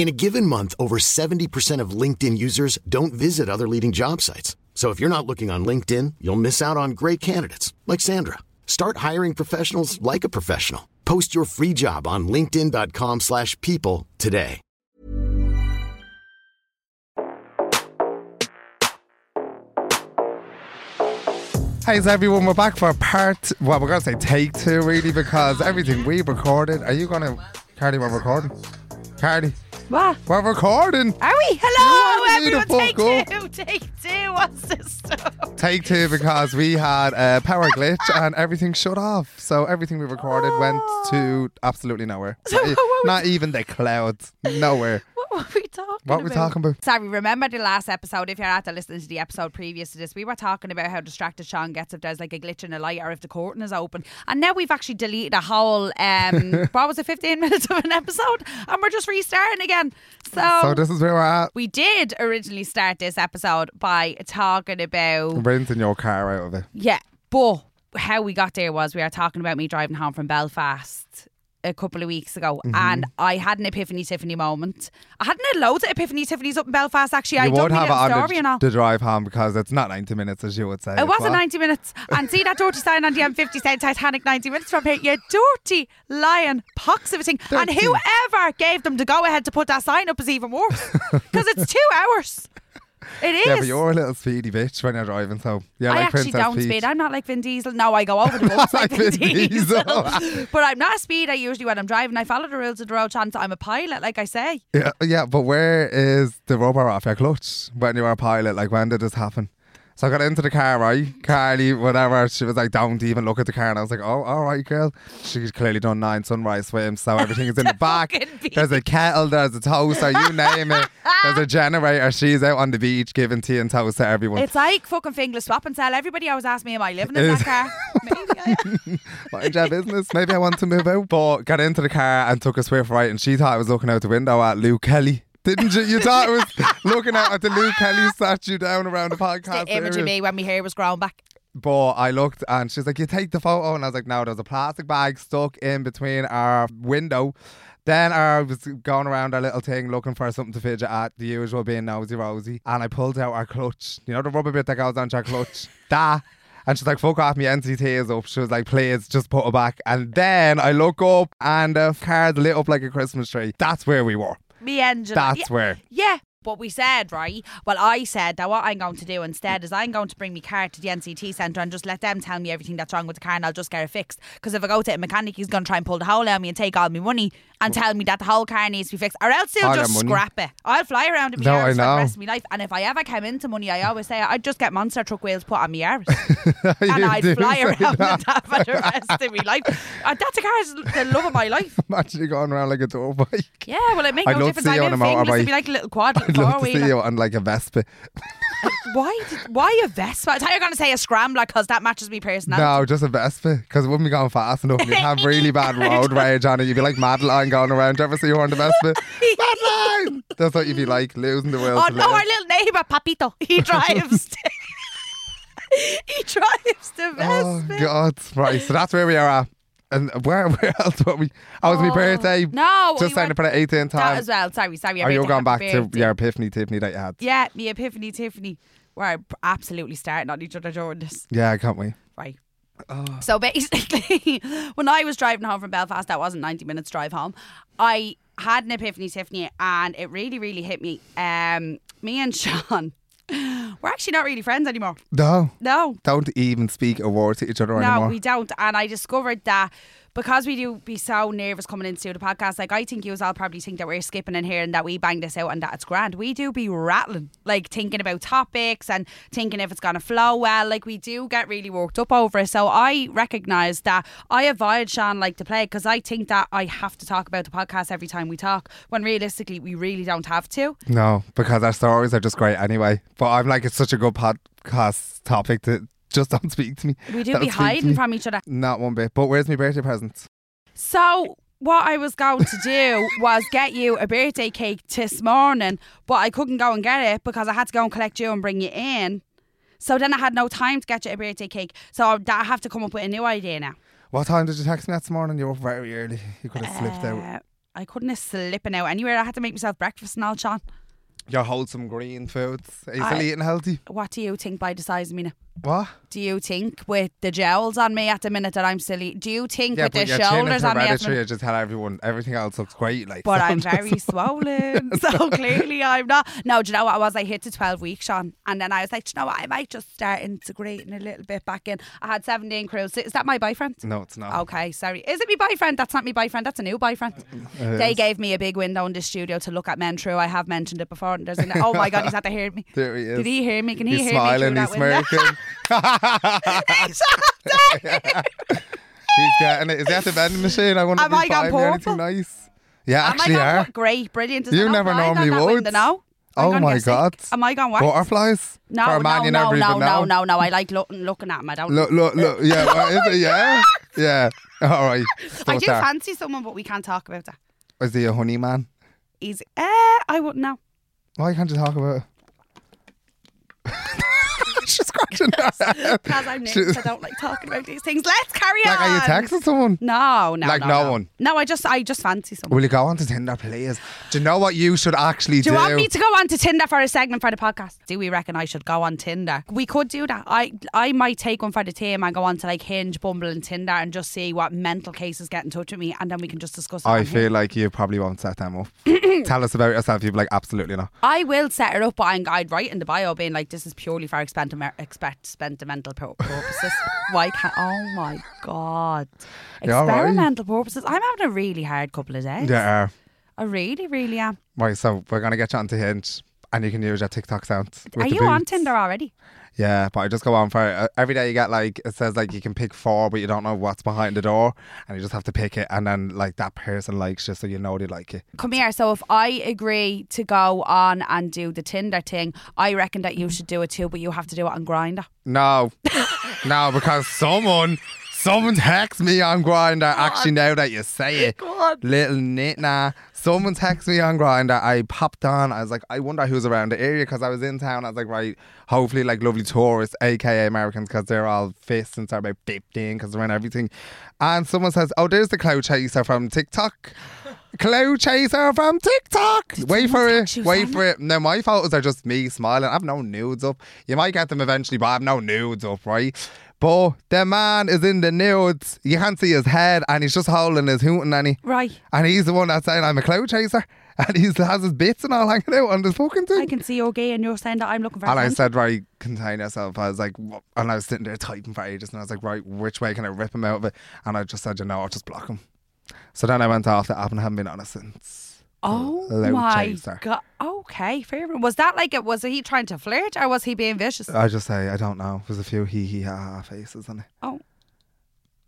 In a given month, over 70% of LinkedIn users don't visit other leading job sites. So if you're not looking on LinkedIn, you'll miss out on great candidates like Sandra. Start hiring professionals like a professional. Post your free job on linkedin.com/people today. Hey everyone, we're back for we're going to say take two, really, because everything we recorded, are you going to carry what we're recording? Cardi. What? We're recording. Are we? Hello, everyone. Take two. What's this stuff? Take two because we had a power glitch and everything shut off. So everything we recorded went to absolutely nowhere. So not even the clouds. Nowhere. What were we talking about? Sorry, remember the last episode? If you're after listening to the episode previous to this, we were talking about how distracted Sean gets if there's like a glitch in the light or if the curtain is open. And now we've actually deleted a whole, what was it, 15 minutes of an episode? And we're just restarting again. So this is where we're at. We did originally start this episode by talking about rinsing your car out of it. Yeah, but how we got there was we were talking about me driving home from Belfast a couple of weeks ago, mm-hmm. and I had an Epiphany Tiffany moment. I hadn't had loads of Epiphany Tiffany's up in Belfast, actually. I don't have a story on to drive home because it's not 90 minutes, as you would say. It wasn't 90 minutes. And see that dirty sign on the M50 saying Titanic 90 minutes from here? You dirty lion pox of a thing. And whoever gave them the go ahead to put that sign up is even worse because it's 2 hours. It is. Yeah, but you're a little speedy bitch when you're driving, so yeah, I actually don't speed. I'm not like Vin Diesel. No, I go over the bumps like Vin Diesel. But I'm not a speed. I usually, when I'm driving, I follow the rules of the road. Chance, I'm a pilot, like I say. Yeah, but where is the rubber off your clutch when you are a pilot? Like, when did this happen? So I got into the car, right? Carly, whatever, she was like, don't even look at the car. And I was like, oh, all right, girl. She's clearly done 9 sunrise swims, so everything is in the back. There's a kettle, there's a toaster, you name it. There's a generator. She's out on the beach giving tea and toast to everyone. It's like fucking Finglas swap and sell. Everybody always asks me, am I living in that car? Maybe I am. Mind your business. Maybe I want to move out. But got into the car and took a swift right, and she thought I was looking out the window at Luke Kelly. Didn't you? You thought I was looking out at the Luke Kelly statue down around the podcast. The image of me when my hair was grown back. But I looked and she's like, you take the photo. And I was like, no, there's a plastic bag stuck in between our window. Then I was going around our little thing looking for something to fidget at, the usual being nosy rosy. And I pulled out our clutch. You know the rubber bit that goes onto our clutch? That. And she's like, fuck off, my NCT is up. She was like, please, just put it back. And then I look up and the car's lit up like a Christmas tree. That's where we were. Me engine. That's where. Yeah. What we said, right? Well, I said that what I'm going to do instead is I'm going to bring my car to the NCT centre and just let them tell me everything that's wrong with the car and I'll just get it fixed. Because if I go to a mechanic, he's going to try and pull the hole out of me and take all my money and tell me that the whole car needs to be fixed. Or else he'll just scrap it. I'll fly around in my arse for the rest of my life. And if I ever came into money, I always say I'd just get monster truck wheels put on my arse. And I'd fly around with that for the rest of my life. That's a car, the love of my life. Imagine you going around like a tour bike. Yeah, well, it makes no difference. I'd be like a little quad. I'd love to see you on like a Vespa. Why a Vespa? I thought you were going to say a scrambler because that matches me personality. No, just a Vespa because it wouldn't be going fast enough. You'd have really bad road rage on it. You'd be like Madeline going around. Do you ever see her on the Vespa? Madeline! That's what you'd be like, losing the wheels. Oh no, our little neighbour Papito, he drives the Vespa. Oh God, right, so that's where we are at. And where else were we? Oh, it was my birthday. No. Just trying to put it 18 times. That as well. Sorry. Are you going back to your Epiphany Tiffany that you had? Yeah, my Epiphany Tiffany. We're absolutely starting on each other during this. Yeah, can't we? Right. Oh. So basically, when I was driving home from Belfast, that wasn't 90 minutes drive home, I had an Epiphany Tiffany and it really, really hit me. Me and Sean we're actually not really friends anymore. No. Don't even speak a word to each other anymore. No, we don't. And I discovered that because we do be so nervous coming into the podcast, like I think you all probably think that we're skipping in here and that we bang this out and that it's grand. We do be rattling, like thinking about topics and thinking if it's going to flow well. Like we do get really worked up over it. So I recognise that I avoid Sean like to play because I think that I have to talk about the podcast every time we talk when realistically we really don't have to. No, because our stories are just great anyway. But I'm like, it's such a good podcast topic to... Just don't speak to me. We do be hiding from each other. Not one bit. But where's my birthday present? So what I was going to do was get you a birthday cake this morning, but I couldn't go and get it because I had to go and collect you and bring you in. So then I had no time to get you a birthday cake. So I have to come up with a new idea now. What time did you text me this morning? You were very early. You could have slipped out. I couldn't have slipped out anywhere. I had to make myself breakfast and all, Sean. Your wholesome green foods. Are you still eating healthy? What do you think by the size of me now? What? Do you think with the jowls on me at the minute that I'm silly? Do you think with the shoulders on me at the minute? I just tell everyone everything else looks great. Like, but I'm very swollen. So clearly I'm not. No, do you know what I was? I hit the 12 week, Sean. And then I was like, do you know what? I might just start integrating a little bit back in. I had 17 crews. Is that my boyfriend? No, it's not. Okay, sorry. Is it my boyfriend? That's not my boyfriend. That's a new boyfriend. They gave me a big window in the studio to look at men through. I have mentioned it before. And oh my God, he's had to hear me. There he is. Did he hear me? Can he's he hear smiling, me? He's smiling, he's smirking. He's getting it. Is that the vending machine? I want to be buying anything nice. Yeah, actually are. Great, brilliant. You never normally would. Oh my God. Am I going what? Butterflies? No. I like looking at them. I don't look. Yeah, what is it? Yeah. Yeah. All right. I do fancy someone, but we can't talk about that. Is he a honey man? He's I wouldn't know. Why can't you talk about it? She's cracking her. Because I'm nervous, I don't like talking about these things. Let's carry on. Like, are you texting someone? No. Like, no one? No, I just fancy someone. Will you go on to Tinder, please? Do you know what you should actually do? Do you want me to go on to Tinder for a segment for the podcast? Do we reckon I should go on Tinder? We could do that. I might take one for the team and go on to like Hinge, Bumble and Tinder and just see what mental cases get in touch with me and then we can just discuss it. I feel like you probably won't set them up. Tell us about yourself. You'd be like, absolutely not. I will set it up, but I'd write in the bio being like, this is purely for experimental purposes. Why can't? Oh my God. Experimental purposes. I'm having a really hard couple of days. Yeah. I really, really am. Right, so we're going to get you onto Hinge and you can use your TikTok sounds. Are you on Tinder already? Yeah, but I just go on for it. Every day you get like, it says like you can pick four, but you don't know what's behind the door and you just have to pick it. And then like that person likes you, so you know they like you. Come here. So if I agree to go on and do the Tinder thing, I reckon that you should do it too, but you have to do it on Grindr. No, because someone texted me on Grindr. Actually, now that you say it, little nitna. Someone texted me on Grindr. I popped on. I was like, I wonder who's around the area because I was in town. I was like, right, hopefully like lovely tourists, aka Americans, because they're all fit since they're about 15 because they're in everything. And someone says, oh, there's the cloud chaser from TikTok. Wait for it. Now my photos are just me smiling. I have no nudes up. You might get them eventually, but I have no nudes up, right? But the man is in the nudes. You can't see his head and he's just holding his hootenanny. Right. And he's the one that's saying, I'm a cloud chaser. And he has his bits and all hanging out on this fucking thing. I can see you're gay and you're saying that I'm looking for a friend. And I said, right, contain yourself. I was like, what? And I was sitting there typing for ages and I was like, right, which way can I rip him out of it? And I just said, you know, I'll just block him. So then I went off the app and haven't been on it since. Oh my God. Okay, fair enough. Was that like it? Was he trying to flirt or was he being vicious? I just say, I don't know. There's a few he ha ha faces on it. Oh.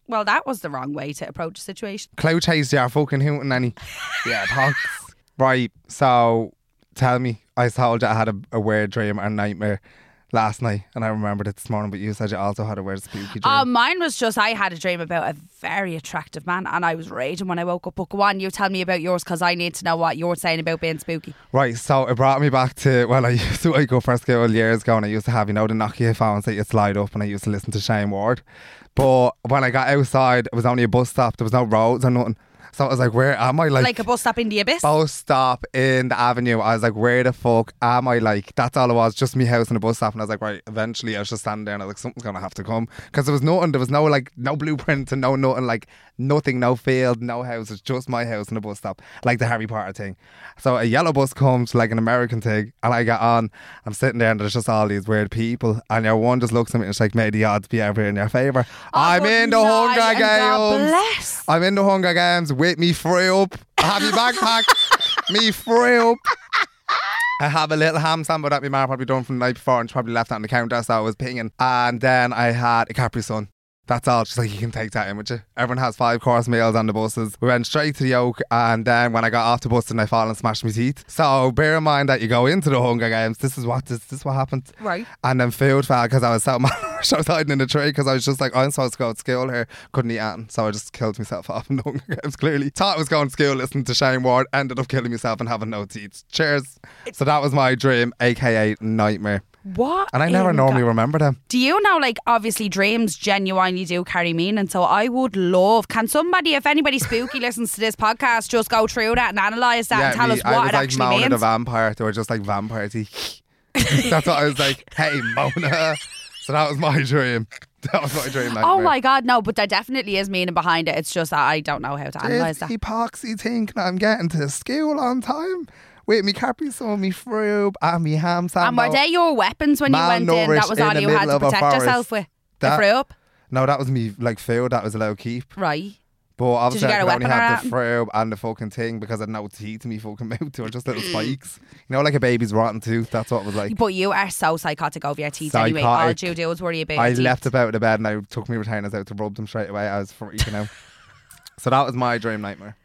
Well, that was the wrong way to approach the situation. Clout chased your fucking hootenanny. Yeah, punks. Right, so tell me. I told you I had a weird dream and nightmare last night and I remembered it this morning, but you said you also had a weird spooky dream. Mine was just I had a dream about a very attractive man and I was raging when I woke up. But go on, you tell me about yours because I need to know what you're saying about being spooky. Right, so it brought me back to I used to go for school years ago and I used to have, you know, the Nokia phones that you slide up and I used to listen to Shayne Ward. But when I got outside, it was only a bus stop. There was no roads or nothing. So I was like, where am I? Like a bus stop in the abyss? Bus stop in the avenue. I was like, where the fuck am I? Like, that's all it was, just me house and a bus stop. And I was like, right, eventually I was just standing there and I was like, something's going to have to come. Because there was nothing, there was no like, no blueprint and no nothing, like nothing, no field, no house. It's just my house and a bus stop, like the Harry Potter thing. So a yellow bus comes, like an American thing, and I got on. I'm sitting there and there's just all these weird people. And your one just looks at me and it's like, may the odds be ever in your favour. I'm in the Hunger Games. Bless. I'm in the Hunger Games with me free up. I have me backpack. Me free up. I have a little ham sandwich that my mum probably done from the night before and she probably left that on the counter, so I was pinging. And then I had a Capri Sun. That's all. She's like, you can take that in with you. Everyone has 5-course meals on the buses. We went straight to the Oak, and then when I got off the bus, and I fall and smashed my teeth. So bear in mind that you go into the Hunger Games. This is what happened. Right. And then food fell because I was so mad. I was hiding in the tree because I was just like, I'm supposed to go to school here. Couldn't eat anything. So I just killed myself off in the Hunger Games, clearly. Thought I was going to school, listened to Shayne Ward, ended up killing myself and having no teeth. Cheers. So that was my dream, aka nightmare. What? And I never normally remember them. Do you know, like, obviously dreams genuinely do carry meaning, so I would love, can somebody, if anybody spooky listens to this podcast, just go through that and analyse that and tell us what it actually means? I was like Mona the vampire. They were just like vampire teeth. That's what I was like, hey Mona. So that was my dream. That was my dream nightmare. Oh my God, no, but there definitely is meaning behind it. It's just that I don't know how to analyse that. Epoxy thinking I'm getting to school on time. Wait, me Capri Sun, me fruit, and me ham sandwich. And were they your weapons when you went in? That was all you had to protect yourself with? The fruit? No, that was me, like, food. That was a little keep. Right. But obviously I could only have the fruit and the fucking thing because I had no teeth to me fucking mouth. They were just little spikes. You know, like a baby's rotten tooth. That's what it was like. But you are so psychotic over your teeth anyway. All you do is worry about your teeth. I left about the bed and I took my retainers out to rub them straight away. I was freaking out. So that was my dream nightmare.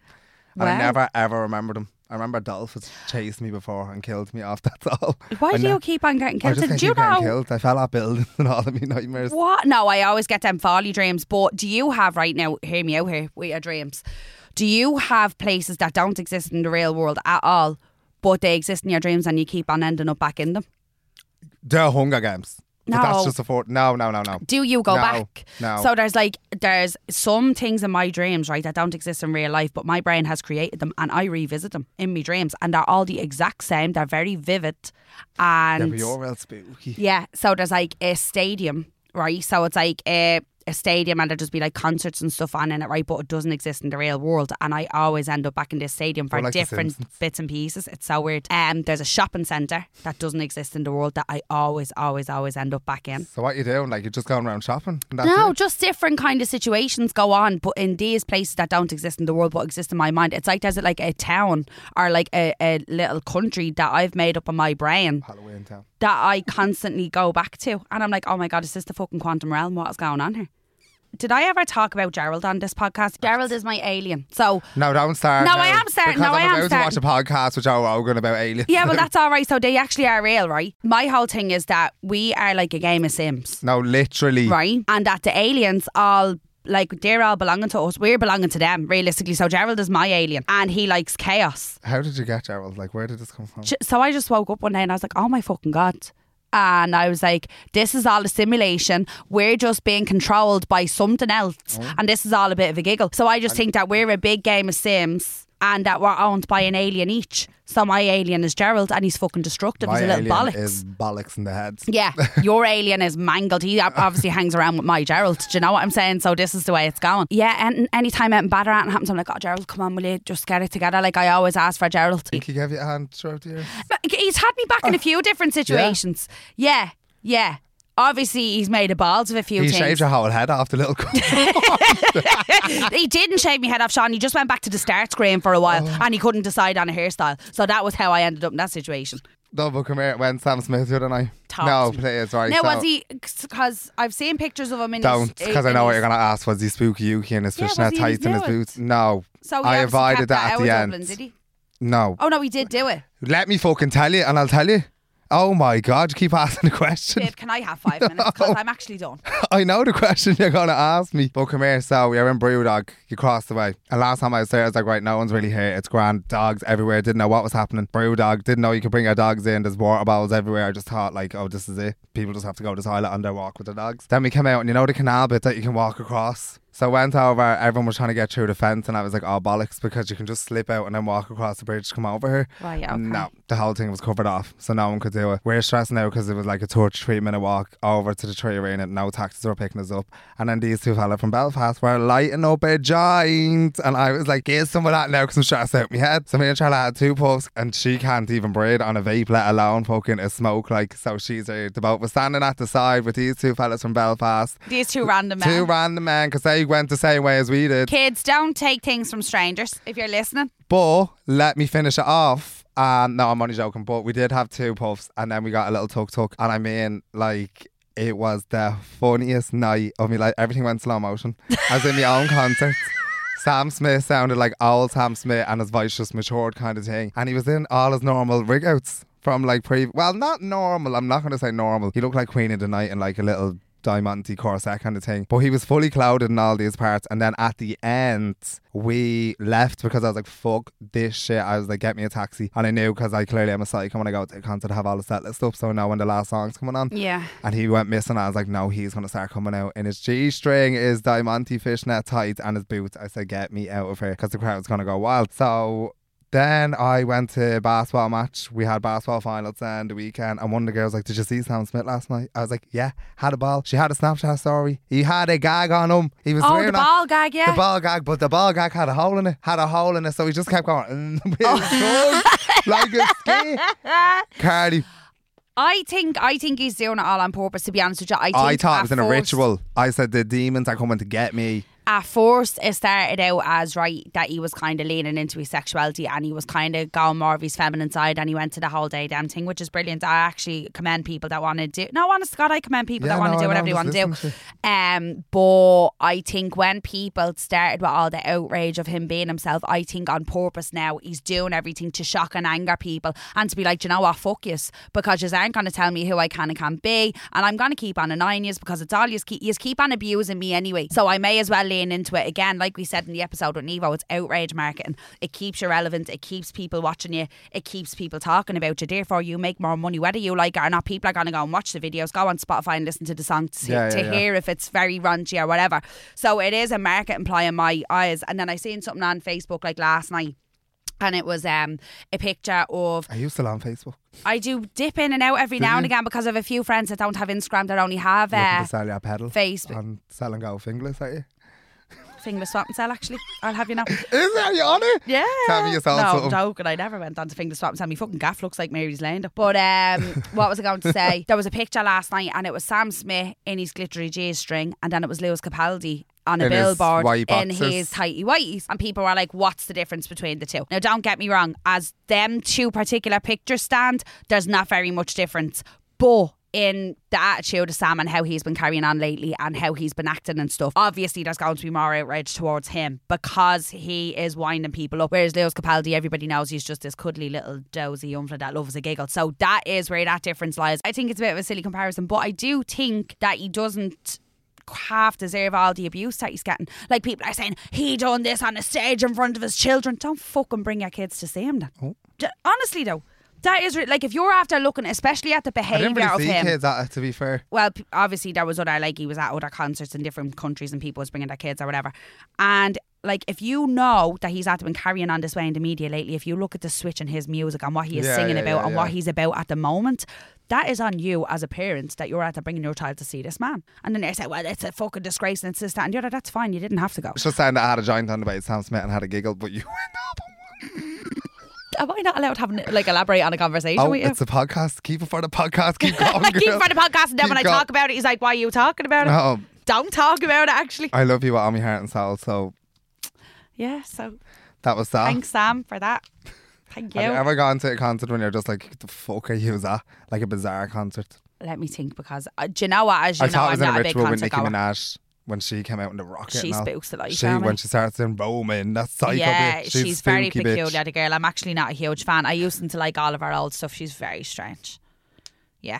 And I never, ever remembered them. I remember dolphins chased me before and killed me off, that's all. Why do you keep on getting killed? I just keep getting killed. I fell off buildings and all of me nightmares. What? No, I always get them folly dreams. But do you have, right now, hear me out here with your dreams, do you have places that don't exist in the real world at all, but they exist in your dreams and you keep on ending up back in them? They're Hunger Games. No. But that's just no. Do you go back? No. So there's some things in my dreams, right, that don't exist in real life, but my brain has created them and I revisit them in my dreams and they're all the exact same. They're very vivid. And yeah, you're real spooky. Yeah, so there's like a stadium, right? So it's like a stadium and there'll just be like concerts and stuff on in it, right? But it doesn't exist in the real world and I always end up back in this stadium for like different bits and pieces. It's so weird. There's a shopping centre that doesn't exist in the world that I always end up back in. So what are you doing? Like, you're just going around shopping? No, just different kind of situations go on, but in these places that don't exist in the world but exist in my mind. It's like there's like a town or like a little country that I've made up in my brain. Halloween town. That I constantly go back to. And I'm like, oh my God, is this the fucking quantum realm? What's going on here? Did I ever talk about Gerald on this podcast? Gerald is my alien. So no, don't start. No, I am starting. No, I'm about to watch a podcast with Joe Rogan about aliens. Yeah, well, that's all right. So they actually are real, right? My whole thing is that we are like a game of Sims. No, literally. Right? And that the aliens all... like, they're all belonging to us. We're belonging to them, realistically. So Gerald is my alien and he likes chaos. How did you get Gerald? Like, where did this come from? So I just woke up one day and I was like, oh my fucking God. And I was like, this is all a simulation. We're just being controlled by something else. Oh. And this is all a bit of a giggle. So I just think that we're a big game of Sims and that we're owned by an alien each. So my alien is Gerald and he's fucking destructive. He's a little bollocks. My alien is bollocks in the head. Yeah, your alien is mangled. He obviously hangs around with my Gerald. Do you know what I'm saying? So this is the way it's going. Yeah, and anytime anything bad or anything happens, I'm like, oh Gerald, come on, will you just get it together? Like, I always ask for Gerald. I think he gave you a hand throughout the years. He's had me back in a few different situations. Yeah. Obviously, he's made a balls of a few things. He shaved your whole head off, the little... He didn't shave my head off, Sean. He just went back to the start screen for a while and he couldn't decide on a hairstyle. So that was how I ended up in that situation. No, but come here, when Sam Smith did, and I... Right. Now, was he... Because I've seen pictures of him in his... Because I know what you're going to ask. Was he spooky Yuki in his fishnet tights and his boots? No. So I avoided that at the end. Dublin, did he? No. Oh, no, he did do it. Let me fucking tell you and I'll tell you. Oh my God, you keep asking the question. Babe, can I have 5 minutes? Because I'm actually done. I know the question you're going to ask me. But come here, so we were in BrewDog. You crossed the way. And last time I was there, I was like, right, no one's really here. It's grand. Dogs everywhere. Didn't know what was happening. BrewDog. Didn't know you could bring your dogs in. There's water bottles everywhere. I just thought, like, oh, this is it. People just have to go to the toilet and they walk with their dogs. Then we came out and you know the canal bit that you can walk across? So I went over, everyone was trying to get through the fence and I was like, oh bollocks, because you can just slip out and then walk across the bridge to come over here. Well, yeah, okay. No, the whole thing was covered off, so no one could do it. We're stressing out because it was like a 2 or 3 minute walk over to the tree arena. No taxis were picking us up. And then these two fella from Belfast were lighting up a joint. And I was like, give some of that now because I'm stressed out my head. So me and Charlotte had two puffs and she can't even breathe on a vape, let alone fucking a smoke. Like, so she's here. The boat was standing at the side with these two fellas from Belfast. These two random men. Two random men, because they went the same way as we did. Kids, don't take things from strangers if you're listening. But let me finish it off. No, I'm only joking, but we did have two puffs and then we got a little tuk-tuk. And I mean, like, it was the funniest night of my life. Everything went slow motion. I was in my own concert. Sam Smith sounded like old Sam Smith and his voice just matured kind of thing. And he was in all his normal rig-outs from like well, not normal. I'm not going to say normal. He looked like Queen of the Night in like a little diamante corset kind of thing, but he was fully clouded in all these parts. And then at the end we left because I was like, fuck this shit. I was like, get me a taxi. And I knew, because I clearly am a psycho when I go to a concert, I have all the set list up, so I know when the last song's coming on. Yeah. And he went missing. I was like, no, he's going to start coming out in his G-string, his diamante fishnet tights and his boots. I said, get me out of here, because the crowd's going to go wild. So then I went to a basketball match. We had basketball finals then the weekend. And one of the girls was like, did you see Sam Smith last night? I was like, yeah, had a ball. She had a Snapchat story. He had a gag on him. He was wearing the ball gag, yeah. The ball gag, but the ball gag had a hole in it. So he just kept going. Like a ski. Cardi. I think he's doing it all on purpose, to be honest with you. I thought it was in a ritual. I said, the demons are coming to get me. At first, it started out as, right, that he was kind of leaning into his sexuality and he was kind of going more of his feminine side, and he went to the whole day damn thing, which is brilliant. I actually commend people that want to do... No, honest to God, I commend people that want to do whatever they want to do. But I think when people started with all the outrage of him being himself, I think on purpose now, he's doing everything to shock and anger people and to be like, do you know what, fuck yous, because yous aren't going to tell me who I can and can't be, and I'm going to keep on annoying yous because it's all yous keep on abusing me anyway. So I may as well into it again. Like we said in the episode with Nevo, it's outrage marketing. It keeps you relevant, it keeps people watching you, it keeps people talking about you, therefore you make more money whether you like it or not. People are going to go and watch the videos, go on Spotify and listen to the song to hear if it's very raunchy or whatever. So it is a marketing ploy in my eyes. And then I seen something on Facebook like last night, and it was a picture of... Are you still on Facebook? I do dip in and out every now and again because I have a few friends that don't have Instagram, that only have Facebook. I'm selling golf fingless, are you? Fingless swap and sell, actually, I'll have you now. Is that you on it? Yeah. Tell me yourself. No, I'm joking. I never went on to Fingless swap and sell. Me fucking gaff looks like Mary's Lane. But what was I going to say? There was a picture last night and it was Sam Smith in his glittery G-string, and then it was Lewis Capaldi on a billboard in his tighty whities. And people were like, what's the difference between the two? Now, don't get me wrong, as them two particular pictures stand, there's not very much difference. But in the attitude of Sam and how he's been carrying on lately and how he's been acting and stuff, obviously there's going to be more outrage towards him because he is winding people up. Whereas Lewis Capaldi, everybody knows he's just this cuddly little dozy young fella that loves a giggle. So that is where that difference lies. I think it's a bit of a silly comparison, but I do think that he doesn't half deserve all the abuse that he's getting. Like, people are saying, he done this on a stage in front of his children. Don't fucking bring your kids to see him then. Oh. Honestly though, that is like, if you're after looking especially at the behaviour of him. I didn't really see kids at it, to be fair. Well, obviously there was other, like, he was at other concerts in different countries and people was bringing their kids or whatever. And like, if you know that he's had been carrying on this way in the media lately, if you look at the switch in his music and what he is singing about and what he's about at the moment, that is on you as a parent, that you're out there bringing your child to see this man. And then they say, well, it's a fucking disgrace and it's this, that and the other. That's fine, you didn't have to go. It's just saying that I had a giant on the way to Sam Smith and had a giggle, but you went up. Am I not allowed to have, like, elaborate on a conversation with you? It's a podcast. Keep it for the podcast. Keep going, girl. Keep it for the podcast. And then when I talk about it, he's like, why are you talking about it? Don't talk about it, actually. I love you with all my heart and soul, so... Yeah, so... That was that. Thanks, Sam, for that. Thank you. Have you ever gone to a concert when you're just like, what the fuck are you at? Like a bizarre concert. Let me think, because... do you know what? As you know, I'm not a big concert goer. I thought it was in a ritual with Nicki Minaj. When she came out in the rocket, she spooks the life out of me. When she starts in Roman, that's psycho. Yeah, bitch. She's very peculiar, bitch. The girl. I'm actually not a huge fan. I used to like all of her old stuff. She's very strange. Yeah,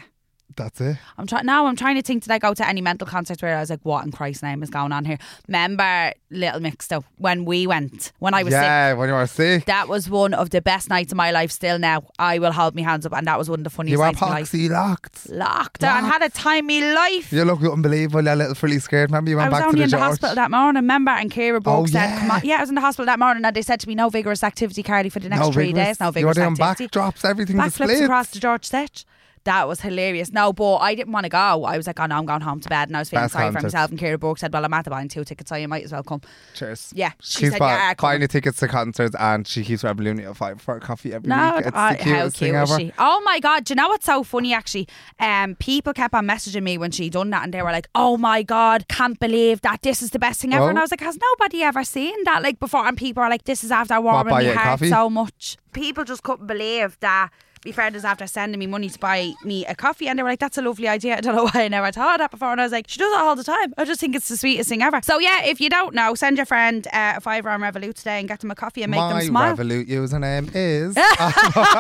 That's it. I'm trying to think, did I go to any mental concerts where I was like, what in Christ's name is going on here? Remember Little Mix though, when we went, when I was sick. Yeah, when you were sick. That was one of the best nights of my life still now. I will hold my hands up, and that was one of the funniest nights of my life. You were locked down, had a time me life. You look unbelievable, that little frilly skirt. Remember you went back to the church? I was only in the hospital that morning, remember? And Kiera Brooke said, come on. Yeah, I was in the hospital that morning and they said to me, no vigorous activity, Carly, for the next 3 days. No vigorous activity. You were doing backdrops, everything was split. Backflips across the George Stech. That was hilarious. No, but I didn't want to go. I was like, oh no, I'm going home to bed. And I was feeling sorry for myself. And Kiera Brooke said, well, I'm at the buying 2 tickets, so you might as well come. Cheers. Yeah. She's said, yeah, buying the tickets to concerts, and she keeps Revolut at 5 for a coffee every week. It's the cutest thing ever. How cute is she? Oh my God. Do you know what's so funny actually? People kept on messaging me when she done that, and they were like, oh my God, can't believe that. This is the best thing ever. And I was like, has nobody ever seen that like before? And people are like, this is after warming my heart so much. People just couldn't believe that my friend is after sending me money to buy me a coffee, and they were like, that's a lovely idea, I don't know why I never thought of that before. And I was like, she does it all the time, I just think it's the sweetest thing ever. So yeah, if you don't know, send your friend a £5 on Revolut today and get them a coffee and make them smile. My Revolut username is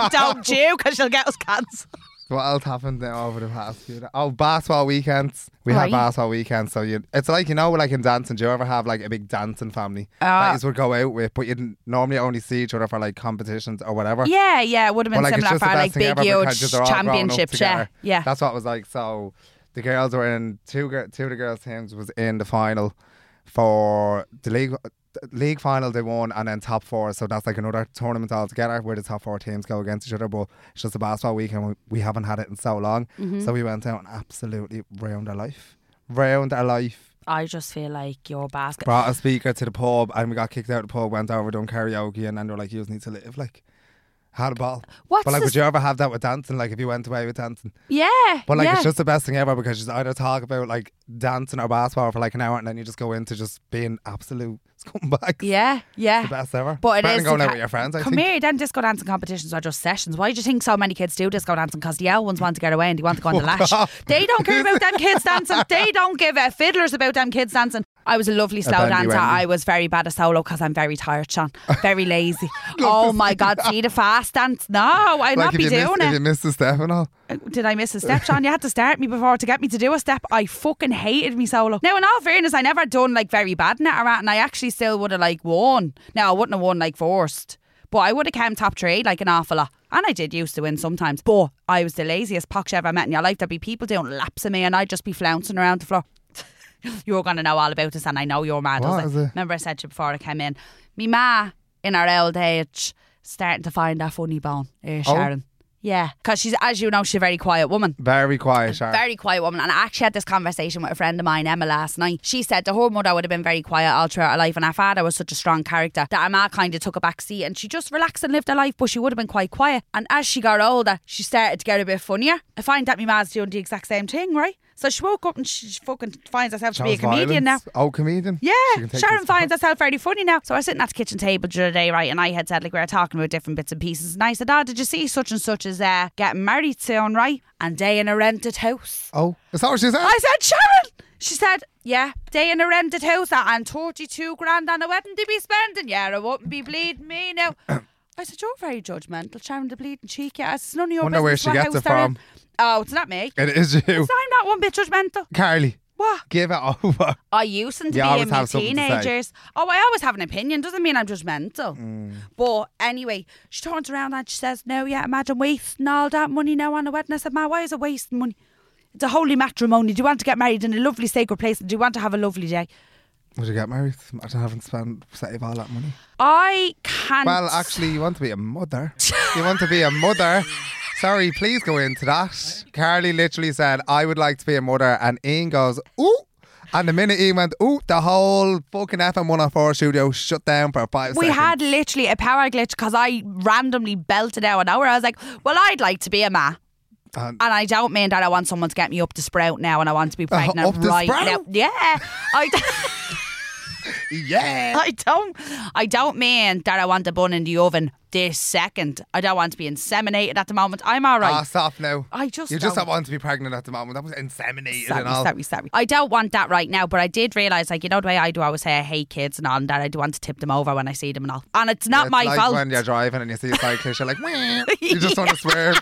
don't you, because she'll get us cancelled. What else happened there over the past few days? Oh, basketball weekends. We had basketball weekends. So it's like, you know, like in dancing, do you ever have like a big dancing family that you would go out with, but you'd normally only see each other for like competitions or whatever? Yeah, yeah, it would have been similar for like big, huge championships. Yeah. That's what it was like. So the girls were in, two of the girls' teams was in the final for the league final. They won, and then top 4, so that's like another tournament altogether where the top 4 teams go against each other. But it's just a basketball weekend, we haven't had it in so long. So we went out and absolutely round our life. I just feel like your basket brought a speaker to the pub, and we got kicked out of the pub, went over, done karaoke, and then they're like, you just need to live, like, had a ball. But like, would you ever have that with dancing? Like, if you went away with dancing? Yeah. But like, it's just the best thing ever, because you either talk about like dancing or basketball for like an hour, and then you just go into just being absolute scumbags. Yeah, yeah. It's the best ever. But it's better than going out with your friends, I think. Come here, then disco dancing competitions are just sessions. Why do you think so many kids do disco dancing? Because the old ones want to get away and they want to go on the lash. They don't care about them kids dancing. They don't give a fiddlers about them kids dancing. I was a lovely slow dancer. I was very bad at solo because I'm very tired, Sean. Very lazy. Oh my God, see the fast dance? No, I'd not be doing it. Did you miss the step and all? Did I miss a step, Sean? You had to start me before to get me to do a step. I fucking hated me solo. Now, in all fairness, I never done like very bad in it, and I actually still would have like won. Now, I wouldn't have won like first, but I would have came top 3 like an awful lot. And I did used to win sometimes, but I was the laziest pox you ever met in your life. There'd be people doing laps of me, and I'd just be flouncing around the floor. You're going to know all about this, and I know you're mad. What is it? Remember I said to you before I came in, me ma in her old age starting to find that funny bone here, Sharon. Yeah, because she's, as you know, she's a very quiet woman. Very quiet, Sharon. Very quiet woman. And I actually had this conversation with a friend of mine, Emma, last night. She said that her mother would have been very quiet all throughout her life, and her father was such a strong character that her ma kind of took a back seat, and she just relaxed and lived her life, but she would have been quite quiet. And as she got older, she started to get a bit funnier. I find that my ma's doing the exact same thing, right? So she woke up and she fucking finds herself to be a comedian now. Oh, comedian? Yeah. Sharon finds herself very funny now. So I was sitting at the kitchen table the other day, right? And I had said, like, we were talking about different bits and pieces. And I said, oh, did you see such and such is getting married soon, right? And they in a rented house. Oh, is that what she said? I said, Sharon! She said, yeah, they in a rented house and 32 grand on a wedding to be spending. Yeah, I wouldn't be bleeding me now. I said, you're very judgmental, Sharon, the bleeding cheeky. I said, it's none of your business. I wonder where she gets it from. Oh, it's not me. It is you. Because I'm not one bit judgmental. Carly. What? Give it over. I used to be in my teenagers. Oh, I always have an opinion. Doesn't mean I'm judgmental. But anyway, she turns around and she says, no, yeah, imagine wasting all that money now on a wedding. I said, ma, why is it wasting money? It's a holy matrimony. Do you want to get married in a lovely sacred place? And do you want to have a lovely day? Would you get married? Imagine having saved all that money. I can't. Well, actually, you want to be a mother. You want to be a mother. Sorry, please go into that. Carly literally said, I would like to be a mother. And Ian goes, ooh. And the minute Ian went, ooh, the whole fucking FM 104 studio shut down for 5 seconds. We had literally a power glitch because I randomly belted out an hour. I was like, well, I'd like to be a ma. And I don't mean that I want someone to get me up to sprout now and I want to be pregnant right now. Yeah. Yeah. I don't mean that I want the bun in the oven this second. I don't want to be inseminated at the moment. I'm all right. Ah, stop now. You just don't want to be pregnant at the moment. That was inseminated and all. Sorry. I don't want that right now, but I did realise, like, you know the way I do, I always say I hate kids and all, and that I do want to tip them over when I see them and all. And it's not my fault. It's like when you're driving and you see a cyclist, you're like, you just want to swear.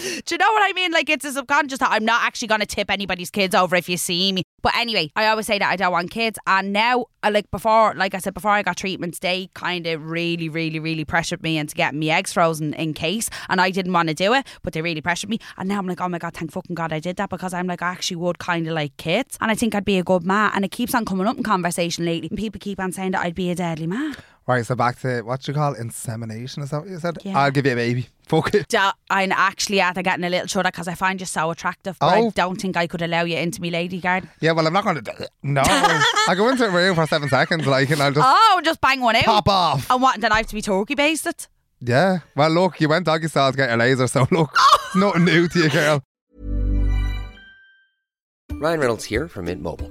Do you know what I mean? Like, it's a subconscious thought. I'm not actually going to tip anybody's kids over if you see me. But anyway, I always say that I don't want kids. And now, like I said before I got treatments, they kind of really, really, really pressured me into getting my eggs frozen in case. And I didn't want to do it, but they really pressured me. And now I'm like, oh my God, thank fucking God I did that, because I'm like, I actually would kind of like kids. And I think I'd be a good ma. And it keeps on coming up in conversation lately. And people keep on saying that I'd be a deadly ma. Right, so back to what you call insemination, is that what you said? Yeah. I'll give you a baby. Fuck it. I'm actually after getting a little shudder because I find you so attractive, but I don't think I could allow you into me lady guard. Yeah, well, I'm not going to. No. I go into a room for 7 seconds, like, and I'll just. Oh, just bang one out. Pop off. And what? Then I have to be turkey basted? Yeah. Well, look, you went doggy style to get your laser, so look, nothing new to you, girl. Ryan Reynolds here from Mint Mobile.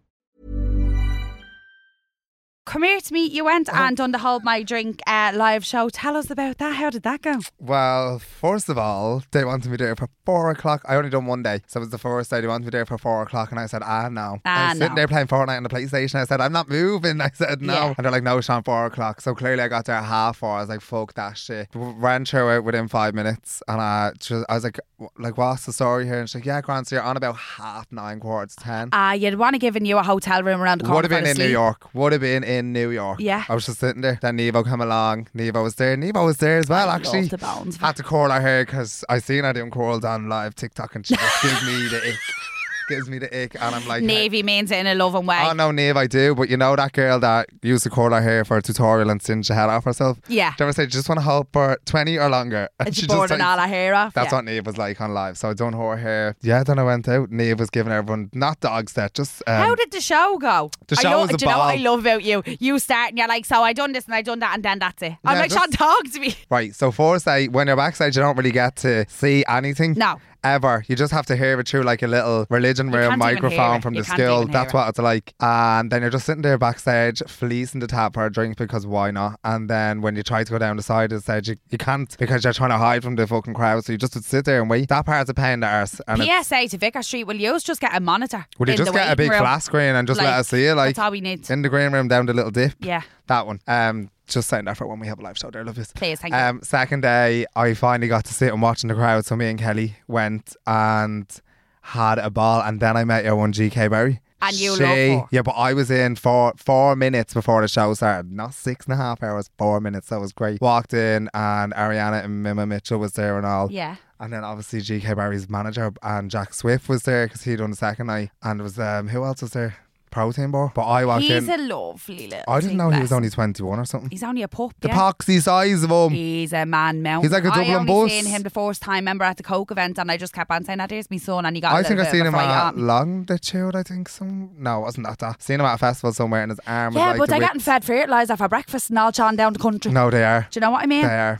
Come here to me. You went and done the Hold My Drink live show. Tell us about that. How did that go? Well, first of all, they wanted me there for 4 o'clock. I only done one day, so it was the first day. They wanted me there for 4 o'clock, and I said, I was sitting there playing Fortnite on the PlayStation. I said, I'm not moving. I said, no. Yeah. And they're like, no, Sean, 4 o'clock. So clearly I got there at 4:30. I was like, fuck that shit. Ran through it within 5 minutes, and I was like, what's the story here? And she's like, yeah, grand, so you're on about 9:30, 9:45. You'd want to give you a hotel room around the corner. Would have been in New York. Yeah. I was just sitting there. Then Nevo came along. Nevo was there as well, actually. Had to curl her hair because I seen her doing curls on live TikTok, and she just gives me the ick. And I'm like, Navy means it in a loving way. Oh no, Nave, I do. But you know that girl that used to curl her hair for a tutorial and singe her head off herself? Yeah. Did you ever say, just want to hold for 20 or longer? And she just like, all her hair off. That's what Nave was like on live. So I done her hair. Yeah, then I went out. Nave was giving everyone, not dogs that just. How did the show go? The show was a ball. Do you know what I love about you? You start and you're like, so I done this and I done that, and then that's it. I'm like, Sean, talk to me. Right. So first, when you're backstage, you don't really get to see anything. No. Ever. You just have to hear it through like a little religion room microphone from the school. That's what it's like. And then you're just sitting there backstage fleecing the tap for a drink because why not? And then when you try to go down the side of the stage, you can't because you're trying to hide from the fucking crowd. So you just would sit there and wait. That part's a pain in the arse. And PSA to Vicar Street, will you just get a monitor? Will you just get a big flat screen and just let us see it? Like, that's all we need. In the green room, down the little dip. Yeah. That one. Just saying that for when we have a live show there, love this. Please, thank you. Second day, I finally got to sit and watch in the crowd. So me and Kelly went and had a ball. And then I met your one, GK Berry. And you love her. Yeah, but I was in for 4 minutes before the show started. Not 6.5 hours, 4 minutes. That was great. Walked in and Ariana and Mima Mitchell was there and all. Yeah. And then obviously GK Berry's manager and Jack Swift was there because he'd done the second night. And it was, who else was there? Protein bar, but I walked in. He's a lovely little. I didn't know he was only 21 or something. He's only a pup. The poxy size of him. He's a man mountain. He's like a Dublin bus. I only seen him the first time. Remember at the Coke event, and I just kept on saying, "That there's me son," and he got. I think I seen him at Longitude. I think No, it wasn't that. Seen him at a festival somewhere, and his arm. Yeah, was like but they're getting fed fertiliser for breakfast and all chawing down the country. No, they are. Do you know what I mean? They are.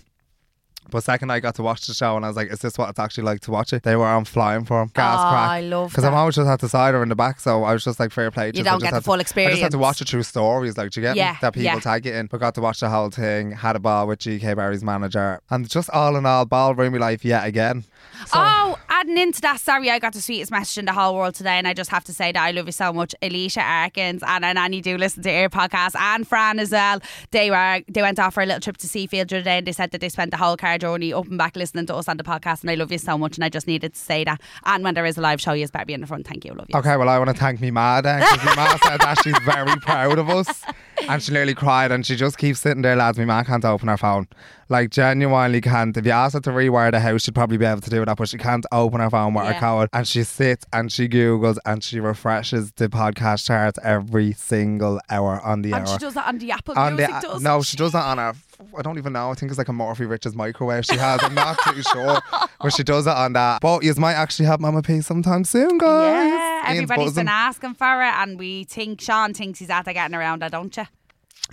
But second I got to watch the show and I was like, is this what it's actually like to watch it? They were on flying for him. Gas crack. I love that. Because I'm always just at the side or in the back, so I was just like, fair play. You don't get the full experience. I just had to watch it through stories, like, do you get me? That people tag it in. But got to watch the whole thing, had a ball with GK Berry's manager. And just all in all, ballroomy life yet again. So. Oh, adding into that, sorry, I got the sweetest message in the whole world today, and I just have to say that I love you so much, Alicia Arkins and Annie do listen to your podcast, and Fran as well. They went off for a little trip to Seafield the other day, and they said that they spent the whole car journey up and back listening to us on the podcast, and I love you so much, and I just needed to say that. And when there is a live show, you better be in the front. Thank you, love you. Okay, well, I want to thank me ma then, because me ma said that she's very proud of us, and she nearly cried, and she just keeps sitting there, lads. Me ma can't open her phone. Like, genuinely can't. If you asked her to rewire the house, she'd probably be able to do that, but she can't open her phone with her code. And she sits and she Googles and she refreshes the podcast charts every single hour on the hour. And she does that on the Apple on Music, does No, she does that on her... I don't even know. I think it's like a Morphe Richards microwave she has. I'm not too sure. But she does it on that. But you might actually have Mama P sometime soon, guys. Yeah, everybody's been asking for it, and we think Sean thinks he's out there getting around her, don't you?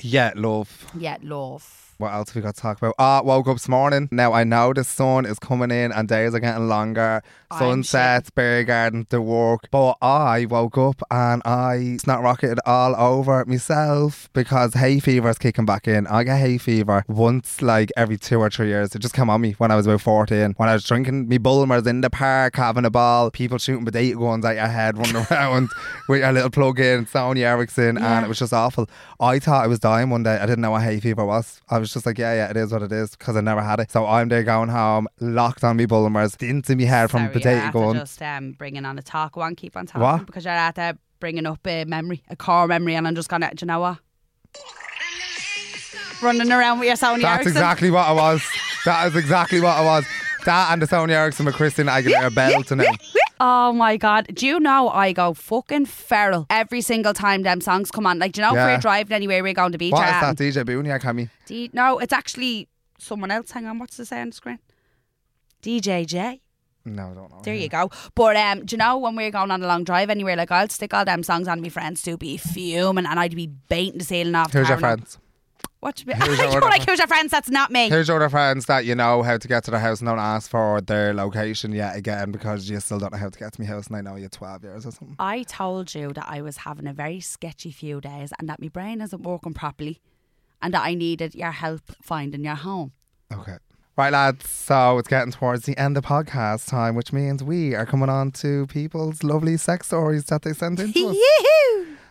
Yeah, love. Yeah, love. What else have we got to talk about? Woke up this morning. Now I know the sun is coming in and days are getting longer. Sunsets, beer garden, the work. But I woke up and I snot rocketed all over myself because hay fever is kicking back in. I get hay fever once like every 2 or 3 years. It just came on me when I was about 14. When I was drinking me Bulmers in the park, having a ball, people shooting potato guns at your head, running around with your little plug-in, Sony Ericsson, and it was just awful. I thought I was dying one day. I didn't know what hay fever was. I was just like, yeah, it is what it is, because I never had it. So I'm there going home, locked on me Bulmers, into me head from potato gun. Just bringing on a talk one, keep on talking, what? Because you're out there bringing up a memory, a core memory, and I'm just going, do you know what? Running around with your Sony Ericsson. That's exactly what I was. That is exactly what I was. That and the Sony Ericsson with Christina Aguilera belt and it. Oh my God. Do you know I go fucking feral every single time them songs come on? Like, do you know if we're driving anywhere, we're going to the beach? What is that, DJ Boonia, Cammy? No, it's actually someone else. Hang on, what's the sound screen? DJ J. No, I don't know. There you go. But do you know when we're going on a long drive anywhere, like I'll stick all them songs on my friends to be fuming and I'd be baiting the ceiling off. Who's your friends? What? Who's your friends? That's not me. Who's your other friends that you know how to get to their house and don't ask for their location yet again because you still don't know how to get to my house and I know you're 12 years or something? I told you that I was having a very sketchy few days and that my brain isn't working properly and that I needed your help finding your home. Okay. Right, lads, so it's getting towards the end of podcast time, which means we are coming on to people's lovely sex stories that they sent in to us.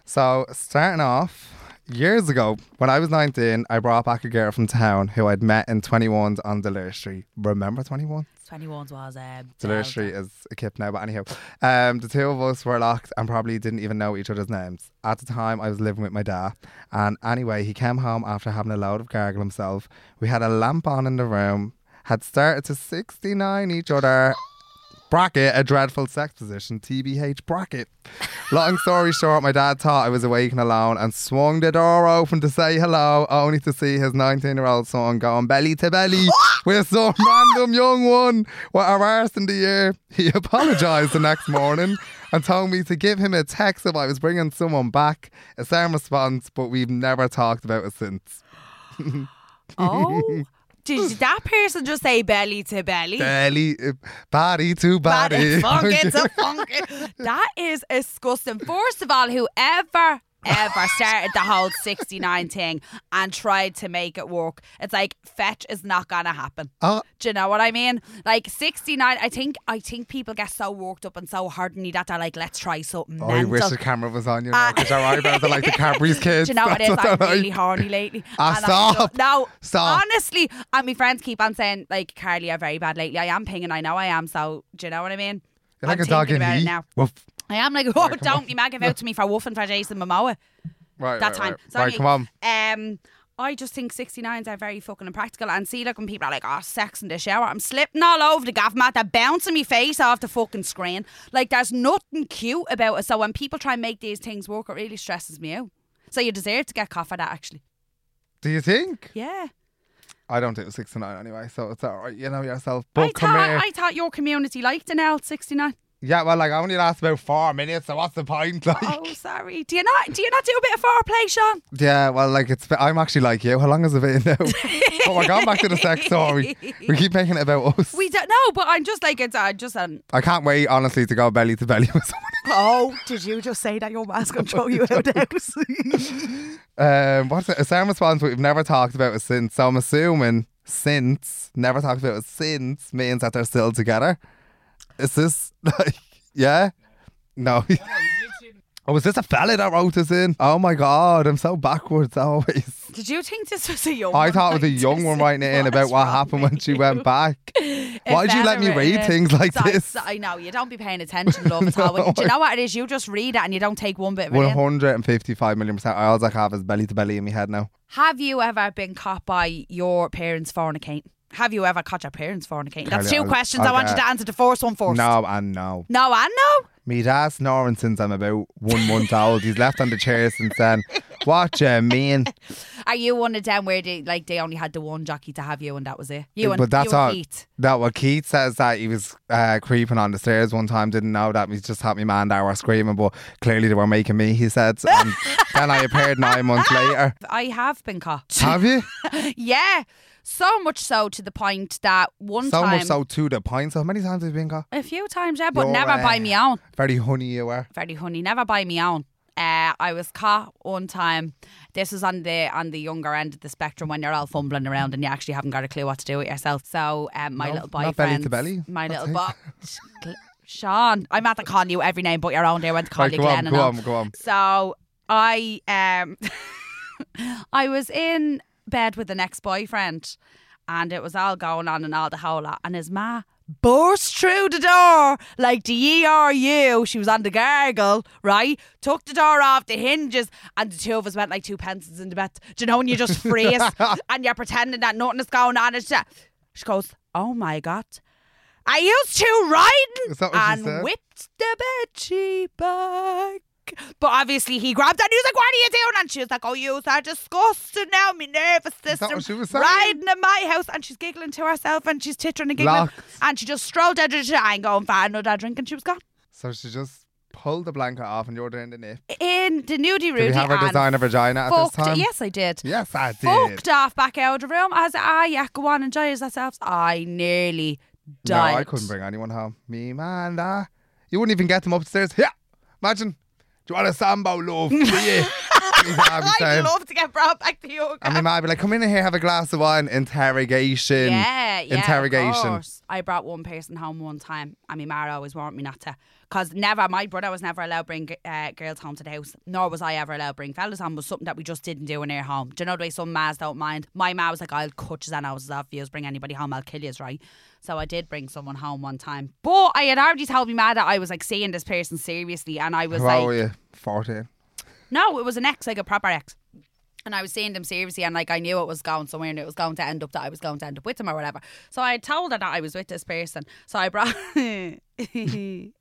So, starting off... Years ago, when I was 19, I brought back a girl from town who I'd met in 21s on Delair Street. Remember 21s? 21s was... Delair Street is a kip now, but anyhow. The two of us were locked and probably didn't even know each other's names. At the time, I was living with my dad. And anyway, he came home after having a load of gargle himself. We had a lamp on in the room, had started to 69 each other... Bracket, a dreadful sex position, TBH bracket. Long story short, my dad thought I was awake and alone and swung the door open to say hello, only to see his 19-year-old son going belly to belly with some random young one with a arse in the ear. He apologised the next morning and told me to give him a text if I was bringing someone back. A same response, but we've never talked about it since. Oh... Did that person just say belly to belly? Body to body. Body to funky. That is disgusting. First of all, whoever ever started the whole 69 thing and tried to make it work, it's like, fetch is not going to happen. Do you know what I mean? Like, 69, I think people get so worked up and so hardened that they're like, let's try something mental. I wish the camera was on you now, because your eyebrows are like the Cadbury's kids. Do you know what it is? I'm really horny lately. Stop. Honestly, and my friends keep on saying, like, Carly, you're very bad lately. I am pinging, I know I am, so do you know what I mean? You're like a dog in heat. Woof. I am like, oh, right, don't be mad give out to me for woofing for Jason Momoa. Right, that time. Sorry. Right, come on. I just think 69s are very fucking impractical. And see, like, when people are like, oh, sex in the shower, I'm slipping all over the gaff mat. They're bouncing me face off the fucking screen. Like, there's nothing cute about it. So when people try and make these things work, it really stresses me out. So you deserve to get caught for that, actually. Do you think? Yeah. I don't do 69 anyway, so it's all right. You know yourself. But I thought your community liked an L 69. Yeah, well, like, I only last about 4 minutes, so what's the point? Like? Oh, sorry. Do you not do a bit of foreplay, Sean? Yeah, well, like, I'm actually like you. How long has it been now? But we're going back to the sex story. We keep making it about us. We don't know, but I'm just like, I can't wait, honestly, to go belly to belly with someone. Oh, did you just say that your mask will throw you out of the house? What's it? A same response we've never talked about it since, so I'm assuming since, never talked about it since, means that they're still together. Is this like, yeah? No. Oh, is this a fella that wrote this in? Oh my God, I'm so backwards always. Did you think this was a young one? I thought it was a young one writing it in about what happened when she went back. Why did you let me read things like this? I know, you don't be paying attention, love, at all. Do you know what it is? You just read it and you don't take one bit of it 155 million percent. All I have is belly to belly in my head now. Have you ever been caught by your parents fornicating? Have you ever caught your parents fornicating? That's two questions. I want you to answer the first one first. No and no. No and no? Me dad's snoring since I'm about 1 month old. He's left on the chair since then. What do you mean? Are you one of them where they only had the one jockey to have you and that was it? Keith. That what Keith says, that he was creeping on the stairs one time, didn't know that. He just had me man there were screaming, but clearly they were making me, he said. And then I appeared 9 months later. I have been caught. Have you? Yeah. So much so to the point that one time... So much so to the point. So how many times have you been caught? A few times, yeah, but never by me own. Very honey you were. Very honey, never by me own. I was caught one time. This was on the younger end of the spectrum when you're all fumbling around and you actually haven't got a clue what to do with yourself. So my little boyfriend... Not belly to belly. My little Sean. I'm not to call you every name but your own. I went to call you Glenn and all. Go on. So I... I was in bed with an ex-boyfriend and it was all going on and all the whole lot, and his ma burst through the door like the E-R-U. She was on the gargle, right? Took the door off the hinges and the two of us went like two pencils in the bed. Do you know when you just freeze and you're pretending that nothing is going on? She goes, oh my God, are you two riding? Is that what she said? Whipped the bedsheet back. But obviously he grabbed her and he was like, what are you doing? And she was like, oh, you are disgusted now, my nervous system riding in my house. And she's giggling to herself and she's tittering and giggling. Locks. And she just strolled out of the chair and going for another drink and she was gone. So she just pulled the blanket off and you're doing the nip. In the nudie room. Did you have her designer vagina at this time? Yes, I did. Yes, I did. Fucked off back out of the room. I was like, yeah, go on, enjoy yourselves. I nearly died. No, I couldn't bring anyone home. Me, man, you wouldn't even get them upstairs. Yeah, imagine. Do you want a Sambo, love? Yeah. I'd love to get brought back to yoga. And my mum would be like, come in here, have a glass of wine. Interrogation. Yeah, interrogation. Of course. I brought one person home one time and my mum always warned me not to. Because my brother was never allowed to bring girls home to the house. Nor was I ever allowed to bring fellas home. It was something that we just didn't do in our home. Do you know the way some mas don't mind? My mum was like, I'll cut you and I was off. You bring anybody home, I'll kill you, right? So I did bring someone home one time. But I had already told my mum that I was like seeing this person seriously and I was like... How old were you? 14? No, it was an ex, like a proper ex. And I was seeing them seriously and like I knew it was going somewhere and it was going to end up that I was going to end up with them or whatever. So I told her that I was with this person. So I brought... What is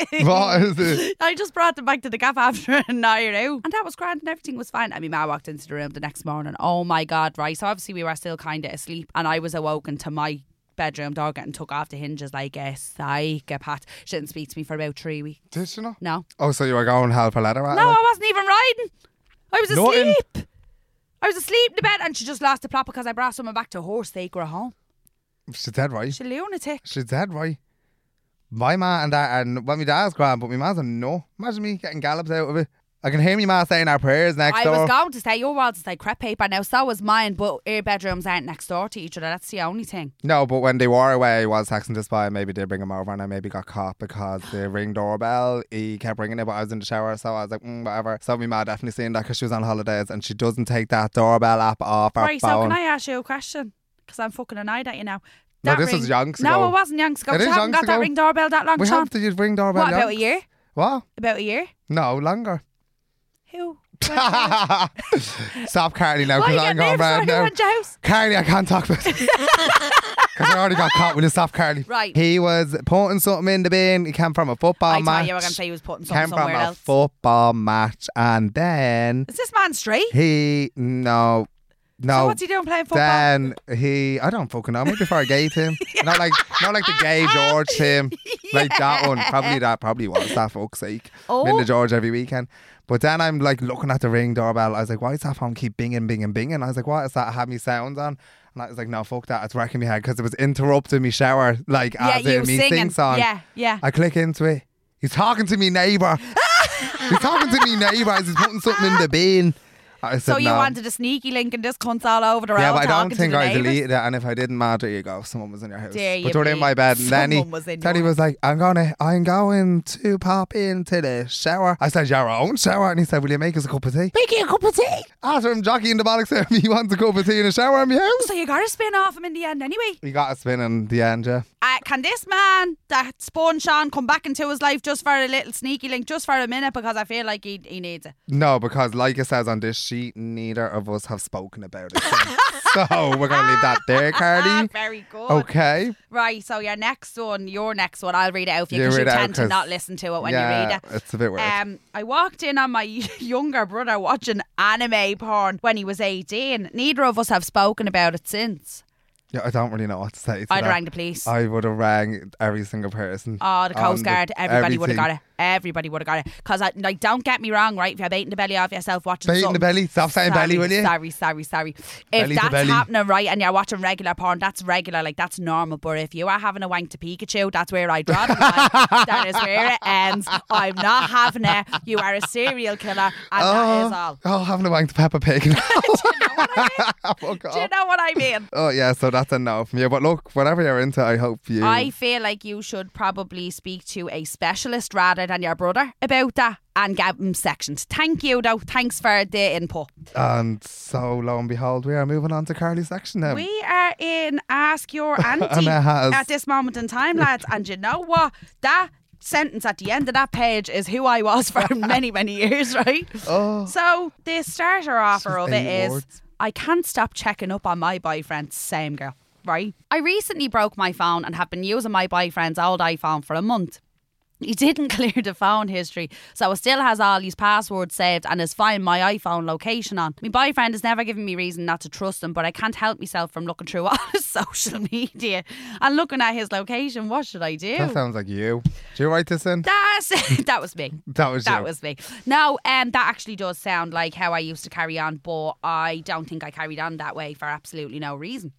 it? I just brought them back to the gaff after an hour out. And that was grand and everything was fine. I mean, I walked into the room the next morning. Oh my God, right? So obviously we were still kind of asleep and I was awoken to my bedroom door getting took off the hinges like a psychopath. She didn't speak to me for about 3 weeks. Did she not? No. Oh, so you were going help her ladder? No, like? I wasn't even riding. I was asleep. Nothing. I was asleep in the bed and she just lost the plot because I brought someone back to horse steak or home. She's dead right. She's a lunatic. She's dead right. My ma and that, and well, my dad's grand, but my ma's a no. Imagine me getting gallops out of it. I can hear me ma saying our prayers next door. I was going to say, your world's like crepe paper now, so was mine, but our bedrooms aren't next door to each other. That's the only thing. No, but when they were away, I was texting this guy, maybe they bring him over and I maybe got caught because the ring doorbell, he kept ringing it, but I was in the shower, so I was like, whatever. So my ma definitely seen that because she was on holidays and she doesn't take that doorbell app off her phone. So can I ask you a question? Because I'm fucking annoyed at you now. That this was yonks ago. No, it wasn't yonks ago. You haven't got that ring doorbell that long, Sean. We helped you ring doorbell. What, about a year? What? About a year? No, longer. Who? Stop, Carly, now, because I'm going round now. Carly, I can't talk about it. Because I already got caught with a soft Carly. Right. He was putting something in the bin. He came from a football match. I thought you were going to say he was putting something somewhere else. Came from a football match. And then... Is this man straight? No. So what's he doing playing football? Then he... I don't fucking know. Maybe before I gave him. Yeah. Not like the gay George him. Yeah. Like that one. Probably was that, fuck's sake. Oh. Minda George every weekend. But then I'm like looking at the ring doorbell. I was like, why does that phone keep binging, binging, binging? I was like, what is that? I had me sounds on. And I was like, no, fuck that. It's wrecking me head because it was interrupting me shower. Like, yeah, as in me sing song. Yeah. I click into it. He's talking to me neighbour. He's putting something in the bin. So you wanted a sneaky link and just cunts all over the road. Yeah, but I don't think I deleted it. And if I didn't, mad at you go, someone was in your house. But they were in my bed. And then he was like, I'm going to pop into the shower. I said, your own shower? And he said, will you make us a cup of tea? Make you a cup of tea? After him jockeying the bollocks there, he wants a cup of tea in a shower in my house. So you got to spin off him in the end anyway. You got to spin in the end, yeah. Can this man that spun Sean come back into his life just for a little sneaky link, just for a minute? Because I feel like he needs it. No, because like it says on this sheet, neither of us have spoken about it. So we're going to leave that there, Cardi. Very good. Okay. Right, so your next one, I'll read it out for you because you tend to not listen to it when you read it. It's a bit weird. I walked in on my younger brother watching anime porn when he was 18. Neither of us have spoken about it since. Yeah, I don't really know what to say to I'd have rang the police. I would have rang every single person. Oh, the Coast Guard. Everybody would have got it. Everybody would have got it. Because, like, don't get me wrong, right? If you're baiting the belly off yourself watching something. Baiting the belly? Stop saying belly, will you? Sorry. If that's happening, right, and you're watching regular porn, that's regular. Like, that's normal. But if you are having a wank to Pikachu, that's where I drop. That is where it ends. I'm not having it. You are a serial killer. And that is all. Oh, having a wank to Peppa Pig. Do you know what I mean? Do you know what I mean? Oh, yeah, so that's a no from you. But look, whatever you're into, I hope you... I feel like you should probably speak to a specialist rather than your brother about that and get them sectioned. Thank you though. Thanks for the input. And so lo and behold, we are moving on to Carly's section now. We are in Ask Your Auntie at this moment in time, lads. And you know what? That sentence at the end of that page is who I was for many, many years, right? Oh. So the starter offer of it is, I can't stop checking up on my boyfriend, same girl, right? I recently broke my phone and have been using my boyfriend's old iPhone for a month. He didn't clear the phone history, so it still has all his passwords saved and has found my iPhone location on. My boyfriend has never given me reason not to trust him, but I can't help myself from looking through all his social media and looking at his location. What should I do? That sounds like you. Did you write this in? That was me. That was me. No, that actually does sound like how I used to carry on, but I don't think I carried on that way for absolutely no reason.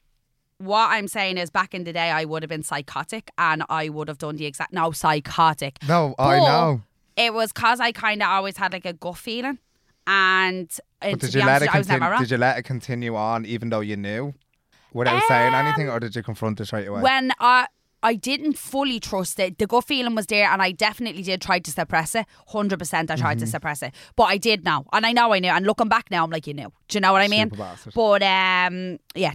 What I'm saying is, back in the day, I would have been psychotic and I would have done the exact... No, psychotic. No, but I know. It was because I kind of always had like a gut feeling. And did you let it continue on even though you knew without saying anything, or did you confront it straight away? When I didn't fully trust it. The gut feeling was there and I definitely did try to suppress it. 100% I tried to suppress it. But I did know. And I know I knew. And looking back now, I'm like, you knew. Do you know what I mean? But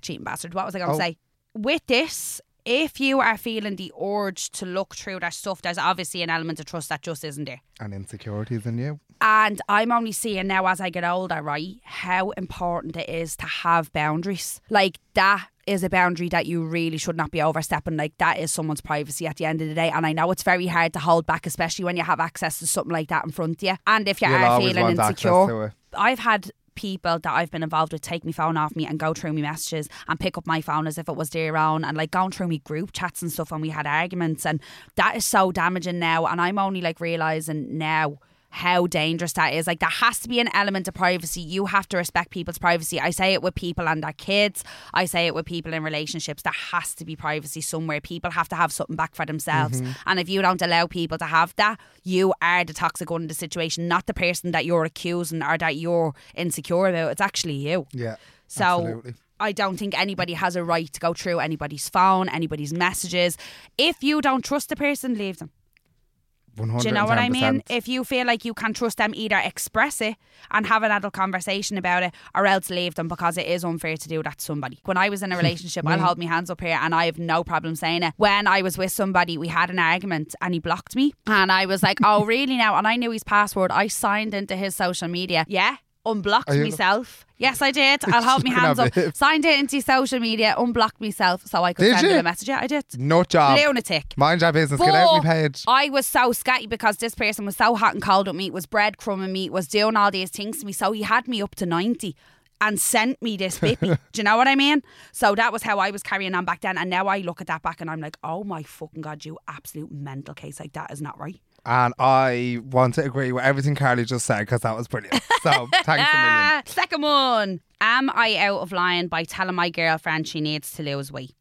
cheating bastard. What was I going to say? With this, if you are feeling the urge to look through their stuff, there's obviously an element of trust that just isn't there. And insecurities in you. And I'm only seeing now as I get older, right, how important it is to have boundaries. Like, that is a boundary that you really should not be overstepping. Like, that is someone's privacy at the end of the day. And I know it's very hard to hold back, especially when you have access to something like that in front of you. And if you are feeling insecure, I've had people that I've been involved with take my phone off me and go through my messages and pick up my phone as if it was their own, and like going through my group chats and stuff when we had arguments, and that is so damaging now. And I'm only like realising now how dangerous that is. Like, there has to be an element of privacy. You have to respect people's privacy. I say it with people and their kids. I say it with people in relationships. There has to be privacy somewhere. People have to have something back for themselves. And if you don't allow people to have that, you are the toxic one in the situation, not the person that you're accusing or that you're insecure about. It's actually you. Yeah, so absolutely. I don't think anybody has a right to go through anybody's phone, anybody's messages. If you don't trust the person, leave them. 110%. Do you know what I mean? If you feel like you can trust them, either express it and have an adult conversation about it, or else leave them, because it is unfair to do that to somebody. When I was in a relationship, I'll hold my hands up here and I have no problem saying it. When I was with somebody, we had an argument and he blocked me, and I was like, oh really now? And I knew his password. I signed into his social media. Yeah. Unblocked myself. Yes, I did. I'll hold my hands up. Signed it into social media, unblocked myself so I could send him a message. Yeah, I did. Nut job. Lunatic. Mind your business. But get out of my page. I was so scatty because this person was so hot and cold with me, was breadcrumbing me, was doing all these things to me. So he had me up to 90 and sent me this bippy. Do you know what I mean? So that was how I was carrying on back then. And now I look at that back and I'm like, oh my fucking God, you absolute mental case. Like, that is not right. And I want to agree with everything Carly just said, because that was brilliant. So thanks a million. Second one. Am I out of line by telling my girlfriend she needs to lose weight?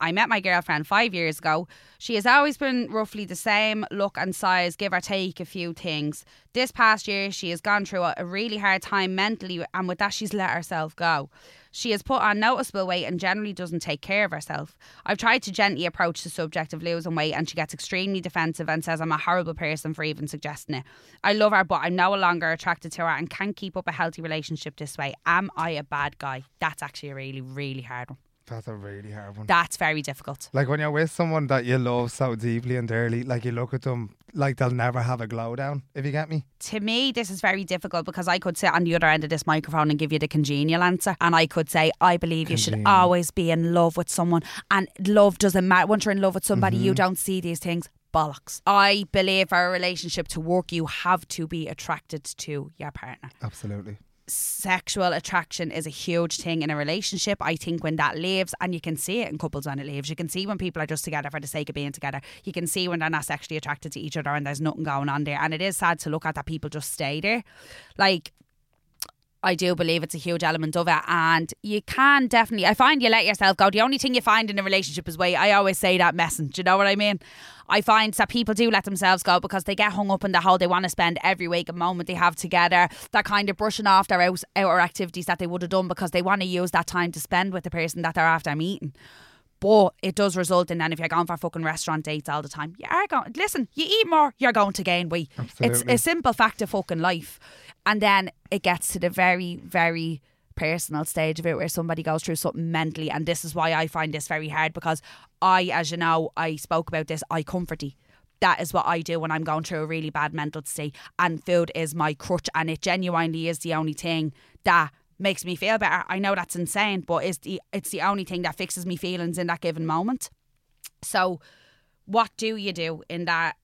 I met my girlfriend 5 years ago. She has always been roughly the same look and size, give or take a few things. This past year, she has gone through a really hard time mentally, and with that, she's let herself go. She has put on noticeable weight and generally doesn't take care of herself. I've tried to gently approach the subject of losing weight, and she gets extremely defensive and says I'm a horrible person for even suggesting it. I love her, but I'm no longer attracted to her and can't keep up a healthy relationship this way. Am I a bad guy? That's actually a really, really hard one. That's a really hard one. That's very difficult. Like when you're with someone that you love so deeply and dearly, like you look at them like they'll never have a glow down, if you get me. To me, this is very difficult because I could sit on the other end of this microphone and give you the congenial answer. And I could say, I believe you should always be in love with someone. And love doesn't matter. Once you're in love with somebody, you don't see these things. Bollocks. I believe for a relationship to work, you have to be attracted to your partner. Absolutely. Sexual attraction is a huge thing in a relationship. I think when that leaves, and you can see it in couples when it leaves, you can see when people are just together for the sake of being together. You can see when they're not sexually attracted to each other and there's nothing going on there. And it is sad to look at that people just stay there. Like, I do believe it's a huge element of it, and you can definitely, I find you let yourself go. The only thing you find in a relationship is weight. I always say that messing, do you know what I mean? I find that people do let themselves go because they get hung up in the hole. They want to spend every week a moment they have together. They're kind of brushing off their outer activities that they would have done because they want to use that time to spend with the person that they're after meeting. But it does result in then if you're going for fucking restaurant dates all the time, you are going, listen, you eat more, you're going to gain weight. Absolutely. It's a simple fact of fucking life. And then it gets to the very, very personal stage of it where somebody goes through something mentally. And this is why I find this very hard, because I, as you know, I spoke about this, I comforty. That is what I do when I'm going through a really bad mental state. And food is my crutch, and it genuinely is the only thing that makes me feel better. I know that's insane, but it's the only thing that fixes me feelings in that given moment. So what do you do in that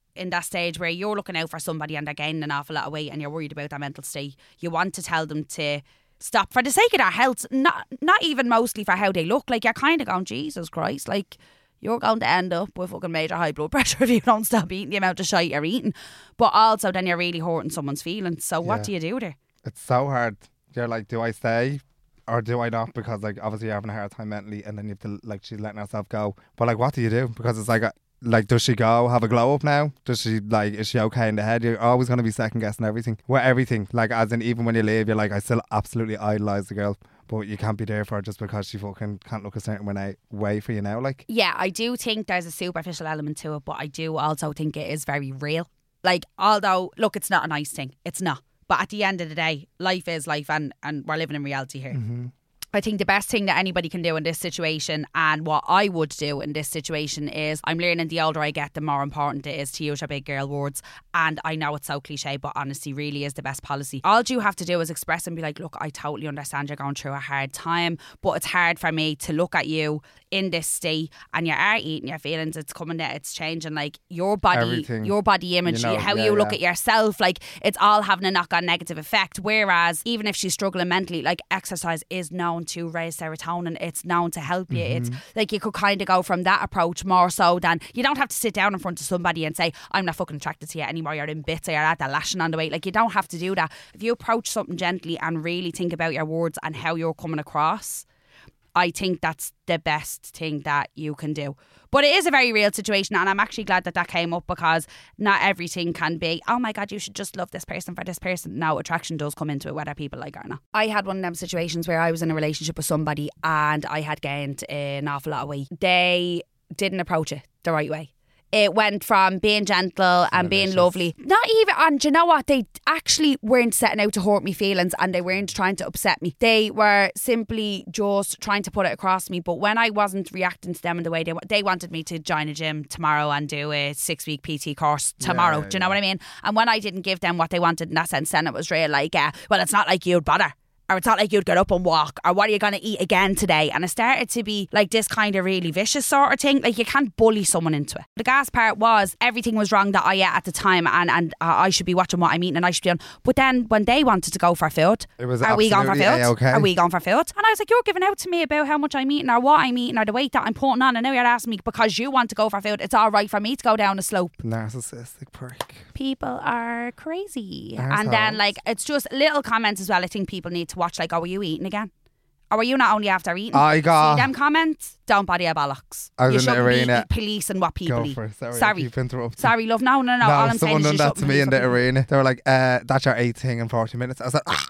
stage where you're looking out for somebody and they're gaining an awful lot of weight and you're worried about that mental state? You want to tell them to stop for the sake of their health, not even mostly for how they look. Like, you're kind of going, Jesus Christ, like, you're going to end up with fucking major high blood pressure if you don't stop eating the amount of shite you're eating. But also then you're really hurting someone's feelings. So what do you do there? It's so hard. You're like, do I stay or do I not? Because, like, obviously you're having a hard time mentally, and then you have to, like, she's letting herself go. But, like, what do you do? Because it's like, does she go have a glow up now? Does she, like, is she okay in the head? You're always going to be second guessing everything. Well, everything. Like, as in, even when you leave, you're like, I still absolutely idolise the girl, but you can't be there for her just because she fucking can't look a certain way for you now. Like, yeah, I do think there's a superficial element to it, but I do also think it is very real. Like, although, look, it's not a nice thing. It's not. But at the end of the day, life is life, and we're living in reality here. Mm-hmm. I think the best thing that anybody can do in this situation, and what I would do in this situation, is I'm learning the older I get, the more important it is to use your big girl words. And I know it's so cliche, but honesty really is the best policy. All you have to do is express and be like, look, I totally understand you're going through a hard time, but it's hard for me to look at you in this state, and you are eating your feelings, it's coming there, it's changing, like, your body, everything, your body image, you know, how you look at yourself, like, it's all having a knock-on negative effect. Whereas even if she's struggling mentally, like, exercise is known to raise serotonin, it's known to help you. It's like, you could kind of go from that approach more so than, you don't have to sit down in front of somebody and say, I'm not fucking attracted to you anymore, you're in bits, or you're at the lashing on the weight. Like, you don't have to do that. If you approach something gently and really think about your words and how you're coming across, I think that's the best thing that you can do. But it is a very real situation, and I'm actually glad that that came up, because not everything can be, oh my God, you should just love this person for this person. No, attraction does come into it, whether people like it or not. I had one of them situations where I was in a relationship with somebody and I had gained an awful lot of weight. They didn't approach it the right way. It went from being gentle and being lovely. Not even, and do you know what? They actually weren't setting out to hurt me feelings, and they weren't trying to upset me. They were simply just trying to put it across me. But when I wasn't reacting to them in the way they wanted me to join a gym tomorrow and do a 6-week PT course tomorrow. Do you know what I mean? And when I didn't give them what they wanted in that sense, then it was really like, well, it's not like you'd bother. Or it's not like you'd get up and walk. Or what are you going to eat again today? And it started to be like this kind of really vicious sort of thing. Like, you can't bully someone into it. The gas part was, everything was wrong that I ate at the time, and I should be watching what I'm eating, and I should be on. But then when they wanted to go for food, it was, are we going for food? Okay. Are we going for food? And I was like, you're giving out to me about how much I'm eating or what I'm eating or the weight that I'm putting on. And now you're asking me because you want to go for food, it's all right for me to go down a slope. Narcissistic prick. People are crazy. Narcissists. And then, like, it's just little comments as well. I think people need to watch, like, oh, are you eating again? Or are you not only after eating? I got... See them comments? Don't body your bollocks. I was you in the arena. Policing what people eat. Sorry, love. No. All I'm saying is you shouldn't. Someone done that to me in the arena. They were like, that's your eighth thing in 40 minutes. I was like, ah.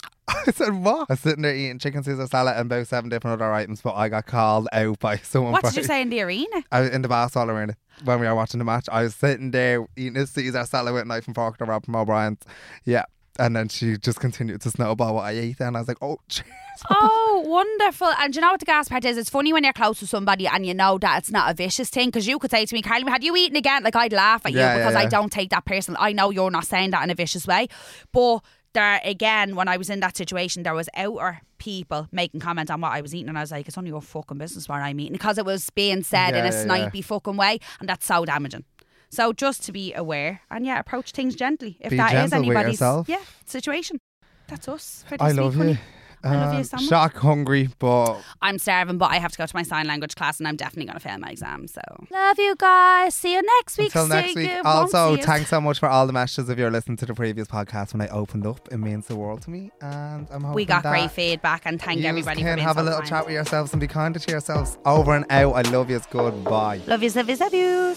I said, what? I was sitting there eating chicken Caesar salad and about 7 different other items, but I got called out by someone. What did you say in the arena? I was in the basketball arena when we were watching the match. I was sitting there eating a Caesar salad with a knife and fork to Rob from O'Brien's. Yeah. And then she just continued to snowball what I ate. And I was like, oh, cheers. Oh, wonderful. And do you know what the gas part is? It's funny when you're close to somebody and you know that it's not a vicious thing. Because you could say to me, Carly, had you eaten again? Like, I'd laugh at you because I don't take that personally. I know you're not saying that in a vicious way. But there again, when I was in that situation, there was outer people making comments on what I was eating. And I was like, it's only your fucking business what I'm eating. Because it was being said in a snipey fucking way. And that's so damaging. So just to be aware and approach things gently. If that is anybody's situation, that's us. I love you. I love you so much. Shock hungry, but I'm starving. But I have to go to my sign language class, and I'm definitely going to fail my exam. So love you guys. See you next week. Until next week. Also, thanks so much for all the messages if you're listening to the previous podcast. When I opened up, it means the world to me, and I'm hoping we got great feedback. And thank everybody for being so kind. You can have a little chat with yourselves and be kinder to yourselves. Over and out. I love you. Goodbye. Love you. Love you. Love you.